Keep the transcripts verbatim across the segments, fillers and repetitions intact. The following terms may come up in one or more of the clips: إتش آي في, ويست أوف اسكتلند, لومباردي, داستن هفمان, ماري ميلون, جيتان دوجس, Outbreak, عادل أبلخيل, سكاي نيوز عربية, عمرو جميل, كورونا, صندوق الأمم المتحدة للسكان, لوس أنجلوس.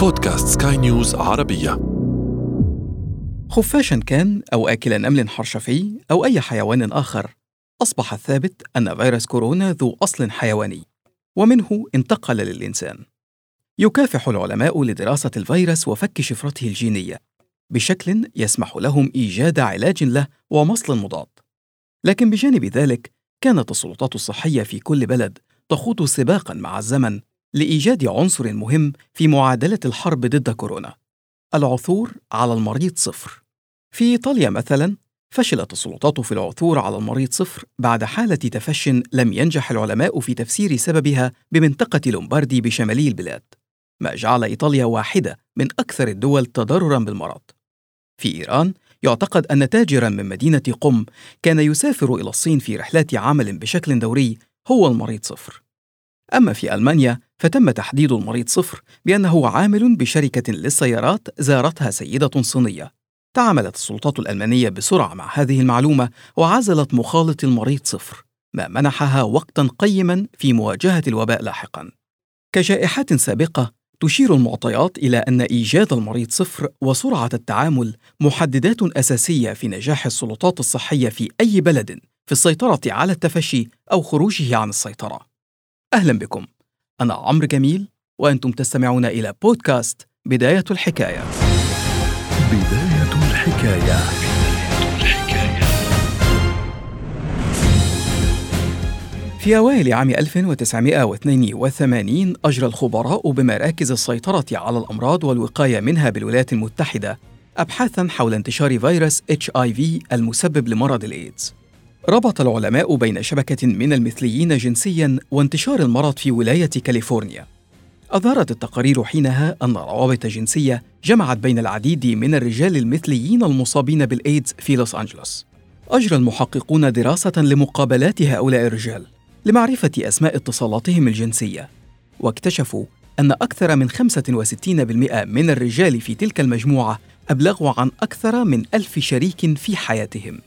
بودكاست سكاي نيوز عربية. خفاشاً كان أو آكلاً أمل حرشفي أو أي حيوان آخر، أصبح الثابت أن فيروس كورونا ذو أصل حيواني، ومنه انتقل للإنسان. يكافح العلماء لدراسة الفيروس وفك شفرته الجينية بشكل يسمح لهم إيجاد علاج له ومصل مضاد. لكن بجانب ذلك، كانت السلطات الصحية في كل بلد تخوض سباقاً مع الزمن لإيجاد عنصر مهم في معادلة الحرب ضد كورونا: العثور على المريض صفر. في إيطاليا مثلاً، فشلت السلطات في العثور على المريض صفر بعد حالة تفشٍ لم ينجح العلماء في تفسير سببها بمنطقة لومباردي بشمالي البلاد، ما جعل إيطاليا واحدة من أكثر الدول تضرراً بالمرض. في إيران، يعتقد أن تاجراً من مدينة قم كان يسافر إلى الصين في رحلات عمل بشكل دوري هو المريض صفر. أما في ألمانيا، فتم تحديد المريض صفر بأنه عامل بشركة للسيارات زارتها سيدة صينية. تعاملت السلطات الألمانية بسرعة مع هذه المعلومة وعزلت مخالط المريض صفر، ما منحها وقتاً قيماً في مواجهة الوباء لاحقاً. كجائحات سابقة، تشير المعطيات إلى أن إيجاد المريض صفر وسرعة التعامل محددات أساسية في نجاح السلطات الصحية في أي بلد في السيطرة على التفشي أو خروجه عن السيطرة. أهلاً بكم، أنا عمرو جميل، وأنتم تستمعون إلى بودكاست بداية الحكاية. بداية الحكاية. في أوائل عام ألف وتسعمائة واثنين وثمانين أجرى الخبراء بمراكز السيطرة على الأمراض والوقاية منها بالولايات المتحدة أبحاثاً حول انتشار فيروس إتش آي في المسبب لمرض الإيدز. ربط العلماء بين شبكة من المثليين جنسياً وانتشار المرض في ولاية كاليفورنيا. أظهرت التقارير حينها أن روابط جنسية جمعت بين العديد من الرجال المثليين المصابين بالإيدز في لوس أنجلوس. أجرى المحققون دراسة لمقابلات هؤلاء الرجال لمعرفة أسماء اتصالاتهم الجنسية، واكتشفوا أن أكثر من خمسة وستين بالمئة من الرجال في تلك المجموعة أبلغوا عن أكثر من ألف شريك في حياتهم،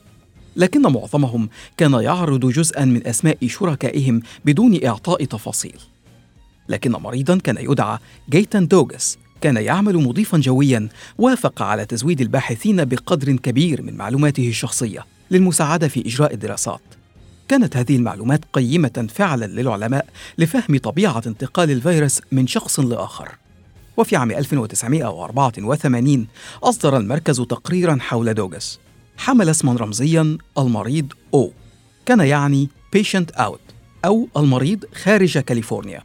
لكن معظمهم كان يعرض جزءاً من أسماء شركائهم بدون إعطاء تفاصيل. لكن مريضاً كان يدعى جيتان دوجس كان يعمل مضيفاً جوياً، وافق على تزويد الباحثين بقدر كبير من معلوماته الشخصية للمساعدة في إجراء الدراسات. كانت هذه المعلومات قيمة فعلاً للعلماء لفهم طبيعة انتقال الفيروس من شخص لآخر. وفي عام ألف وتسعمائة وأربعة وثمانين أصدر المركز تقريراً حول دوجس. حمل اسماً رمزياً المريض أو، كان يعني patient out أو المريض خارج كاليفورنيا،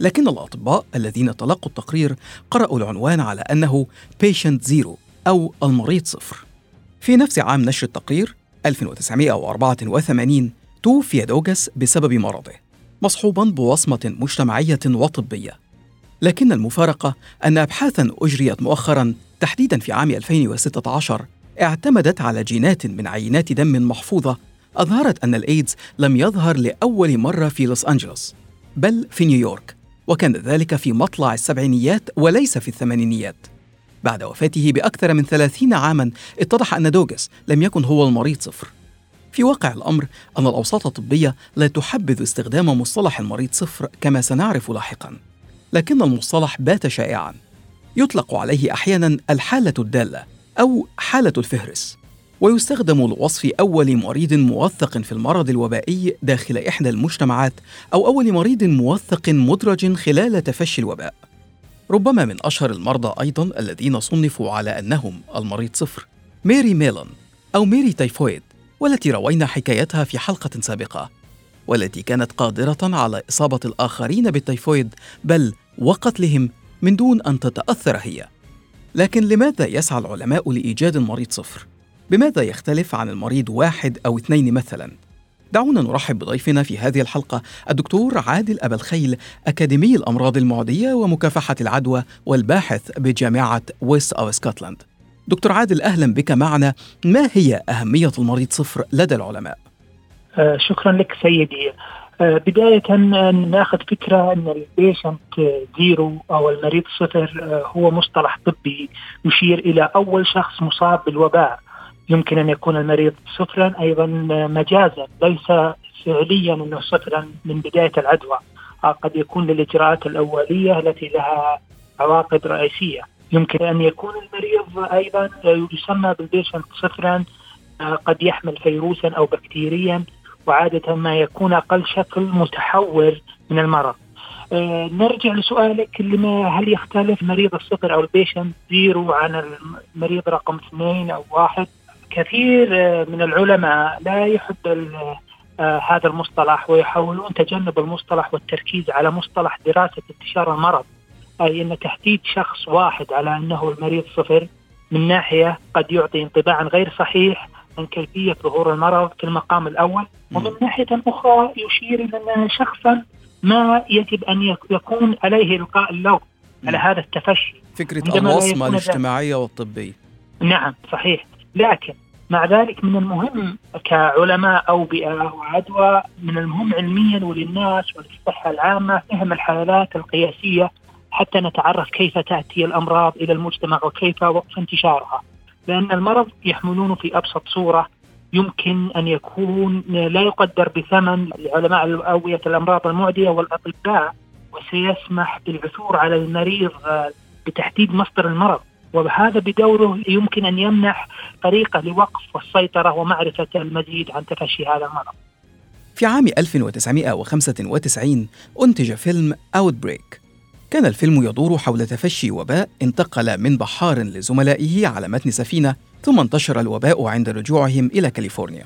لكن الأطباء الذين تلقوا التقرير قرأوا العنوان على أنه patient zero أو المريض صفر. في نفس عام نشر التقرير ألف وتسعمائة وأربعة وثمانين توفي دوجس بسبب مرضه، مصحوباً بوصمة مجتمعية وطبية. لكن المفارقة أن أبحاثاً أجريت مؤخراً تحديداً في عام ألفين وستة عشر اعتمدت على جينات من عينات دم محفوظة أظهرت أن الإيدز لم يظهر لأول مرة في لوس أنجلوس، بل في نيويورك، وكان ذلك في مطلع السبعينيات وليس في الثمانينيات. بعد وفاته بأكثر من ثلاثين عاماً اتضح أن دوجس لم يكن هو المريض صفر. في واقع الأمر أن الأوساط الطبية لا تحبذ استخدام مصطلح المريض صفر كما سنعرف لاحقاً، لكن المصطلح بات شائعاً، يطلق عليه أحياناً الحالة الدالة أو حالة الفهرس، ويستخدم لوصف أول مريض موثق في المرض الوبائي داخل إحدى المجتمعات أو أول مريض موثق مدرج خلال تفشي الوباء. ربما من أشهر المرضى أيضاً الذين صنفوا على أنهم المريض صفر ماري ميلون أو ماري تايفويد، والتي روينا حكايتها في حلقة سابقة، والتي كانت قادرة على إصابة الآخرين بالتايفويد بل وقتلهم من دون أن تتأثر هي. لكن لماذا يسعى العلماء لإيجاد المريض صفر؟ بماذا يختلف عن المريض واحد أو اثنين مثلاً؟ دعونا نرحب بضيفنا في هذه الحلقة الدكتور عادل أبلخيل، أكاديمي الأمراض المعدية ومكافحة العدوى والباحث بجامعة ويست أوف اسكتلند. دكتور عادل، أهلاً بك معنا. ما هي أهمية المريض صفر لدى العلماء؟ آه شكراً لك سيدي. آه بداية ناخذ فكرة أن البيشنت زيرو أو المريض صفر آه هو مصطلح طبي يشير إلى أول شخص مصاب بالوباء. يمكن أن يكون المريض صفراً أيضاً مجازاً، ليس فعلياً أنه صفراً من بداية العدوى. آه قد يكون للإجراءات الأولية التي لها عواقب رئيسية. يمكن أن يكون المريض أيضا يسمى بالبيشنت صفرا قد يحمل فيروسا أو بكتيريا، وعادة ما يكون أقل شكل متحور من المرض. أه نرجع لسؤالك، لما هل يختلف مريض الصفر أو البيشنت زيرو عن المريض رقم اثنين أو واحد؟ كثير من العلماء لا يحب هذا المصطلح ويحاولون تجنب المصطلح والتركيز على مصطلح دراسة انتشار المرض، أي أن تحديد شخص واحد على أنه المريض صفر من ناحية قد يعطي انطباعا غير صحيح عن كيفية ظهور المرض في المقام الأول، ومن ناحية أخرى يشير إلى أن شخصا ما يجب أن يكون عليه إلقاء اللوم على هذا التفشي. فكرة الوصمة الاجتماعية والطبية. نعم صحيح، لكن مع ذلك من المهم كعلماء أوبئة وعدوى، من المهم علميا وللناس وللصحة العامة فهم الحالات القياسية حتى نتعرف كيف تأتي الأمراض إلى المجتمع وكيف وقف انتشارها، لأن المرض يحملونه في أبسط صورة يمكن أن يكون لا يقدر بثمن لعلماء الأوبئة الأمراض المعدية والأطباء، وسيسمح بالعثور على المريض بتحديد مصدر المرض، وبهذا بدوره يمكن أن يمنح طريقة لوقف والسيطرة ومعرفة المزيد عن تفشي هذا المرض. في عام ألف وتسعمائة وخمسة وتسعين أنتج فيلم Outbreak. كان الفيلم يدور حول تفشي وباء انتقل من بحار لزملائه على متن سفينة، ثم انتشر الوباء عند رجوعهم إلى كاليفورنيا.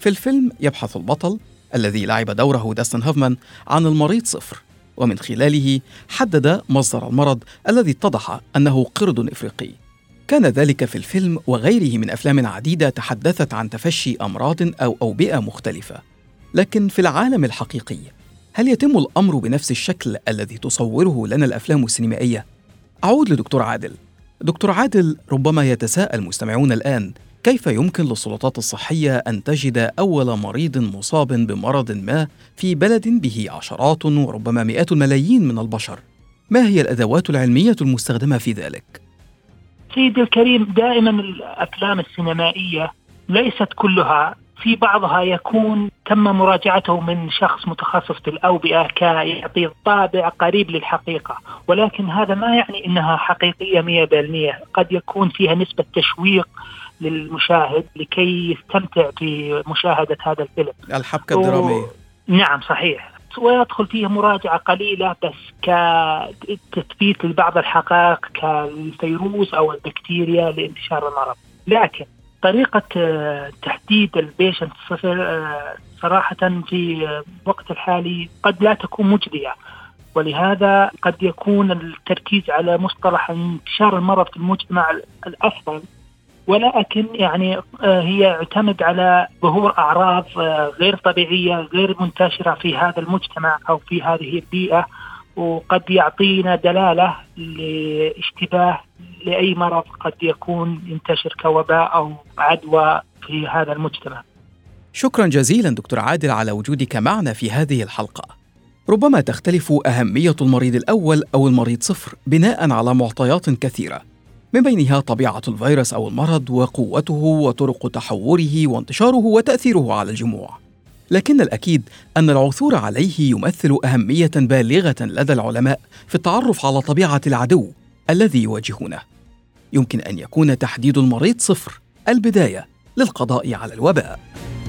في الفيلم يبحث البطل الذي لعب دوره داستن هفمان عن المريض صفر، ومن خلاله حدد مصدر المرض الذي اتضح أنه قرد إفريقي. كان ذلك في الفيلم وغيره من أفلام عديدة تحدثت عن تفشي أمراض أو أوبئة مختلفة. لكن في العالم الحقيقي، هل يتم الأمر بنفس الشكل الذي تصوره لنا الأفلام السينمائية؟ أعود لدكتور عادل. دكتور عادل، ربما يتساءل مستمعون الآن، كيف يمكن للسلطات الصحية أن تجد أول مريض مصاب بمرض ما في بلد به عشرات وربما مئات الملايين من البشر؟ ما هي الأدوات العلمية المستخدمة في ذلك؟ سيدي الكريم، دائما الأفلام السينمائية ليست كلها، في بعضها يكون تم مراجعته من شخص متخصص في الأوبئة كيعطي طابع قريب للحقيقة، ولكن هذا ما يعني أنها حقيقية مئة بالمئة. قد يكون فيها نسبة تشويق للمشاهد لكي يستمتع بمشاهدة هذا الفيلم، الحبكة الدرامية. نعم صحيح، ويدخل فيه مراجعة قليلة بس كتثبيت لبعض الحقائق كالفيروس أو البكتيريا لانتشار المرض. لكن طريقة تحديد البيشنت صفر صراحة في الوقت الحالي قد لا تكون مجدية، ولهذا قد يكون التركيز على مصطلح انتشار المرض في المجتمع الأفضل، ولكن يعني هي يعتمد على ظهور أعراض غير طبيعية غير منتشرة في هذا المجتمع أو في هذه البيئة، وقد يعطينا دلالة لاشتباه لأي مرض قد يكون ينتشر كوباء أو عدوى في هذا المجتمع. شكرا جزيلا دكتور عادل على وجودك معنا في هذه الحلقة. ربما تختلف أهمية المريض الأول أو المريض صفر بناء على معطيات كثيرة، من بينها طبيعة الفيروس أو المرض وقوته وطرق تحوره وانتشاره وتأثيره على الجموع. لكن الأكيد أن العثور عليه يمثل أهمية بالغة لدى العلماء في التعرف على طبيعة العدو الذي يواجهونه. يمكن أن يكون تحديد المريض صفر البداية للقضاء على الوباء.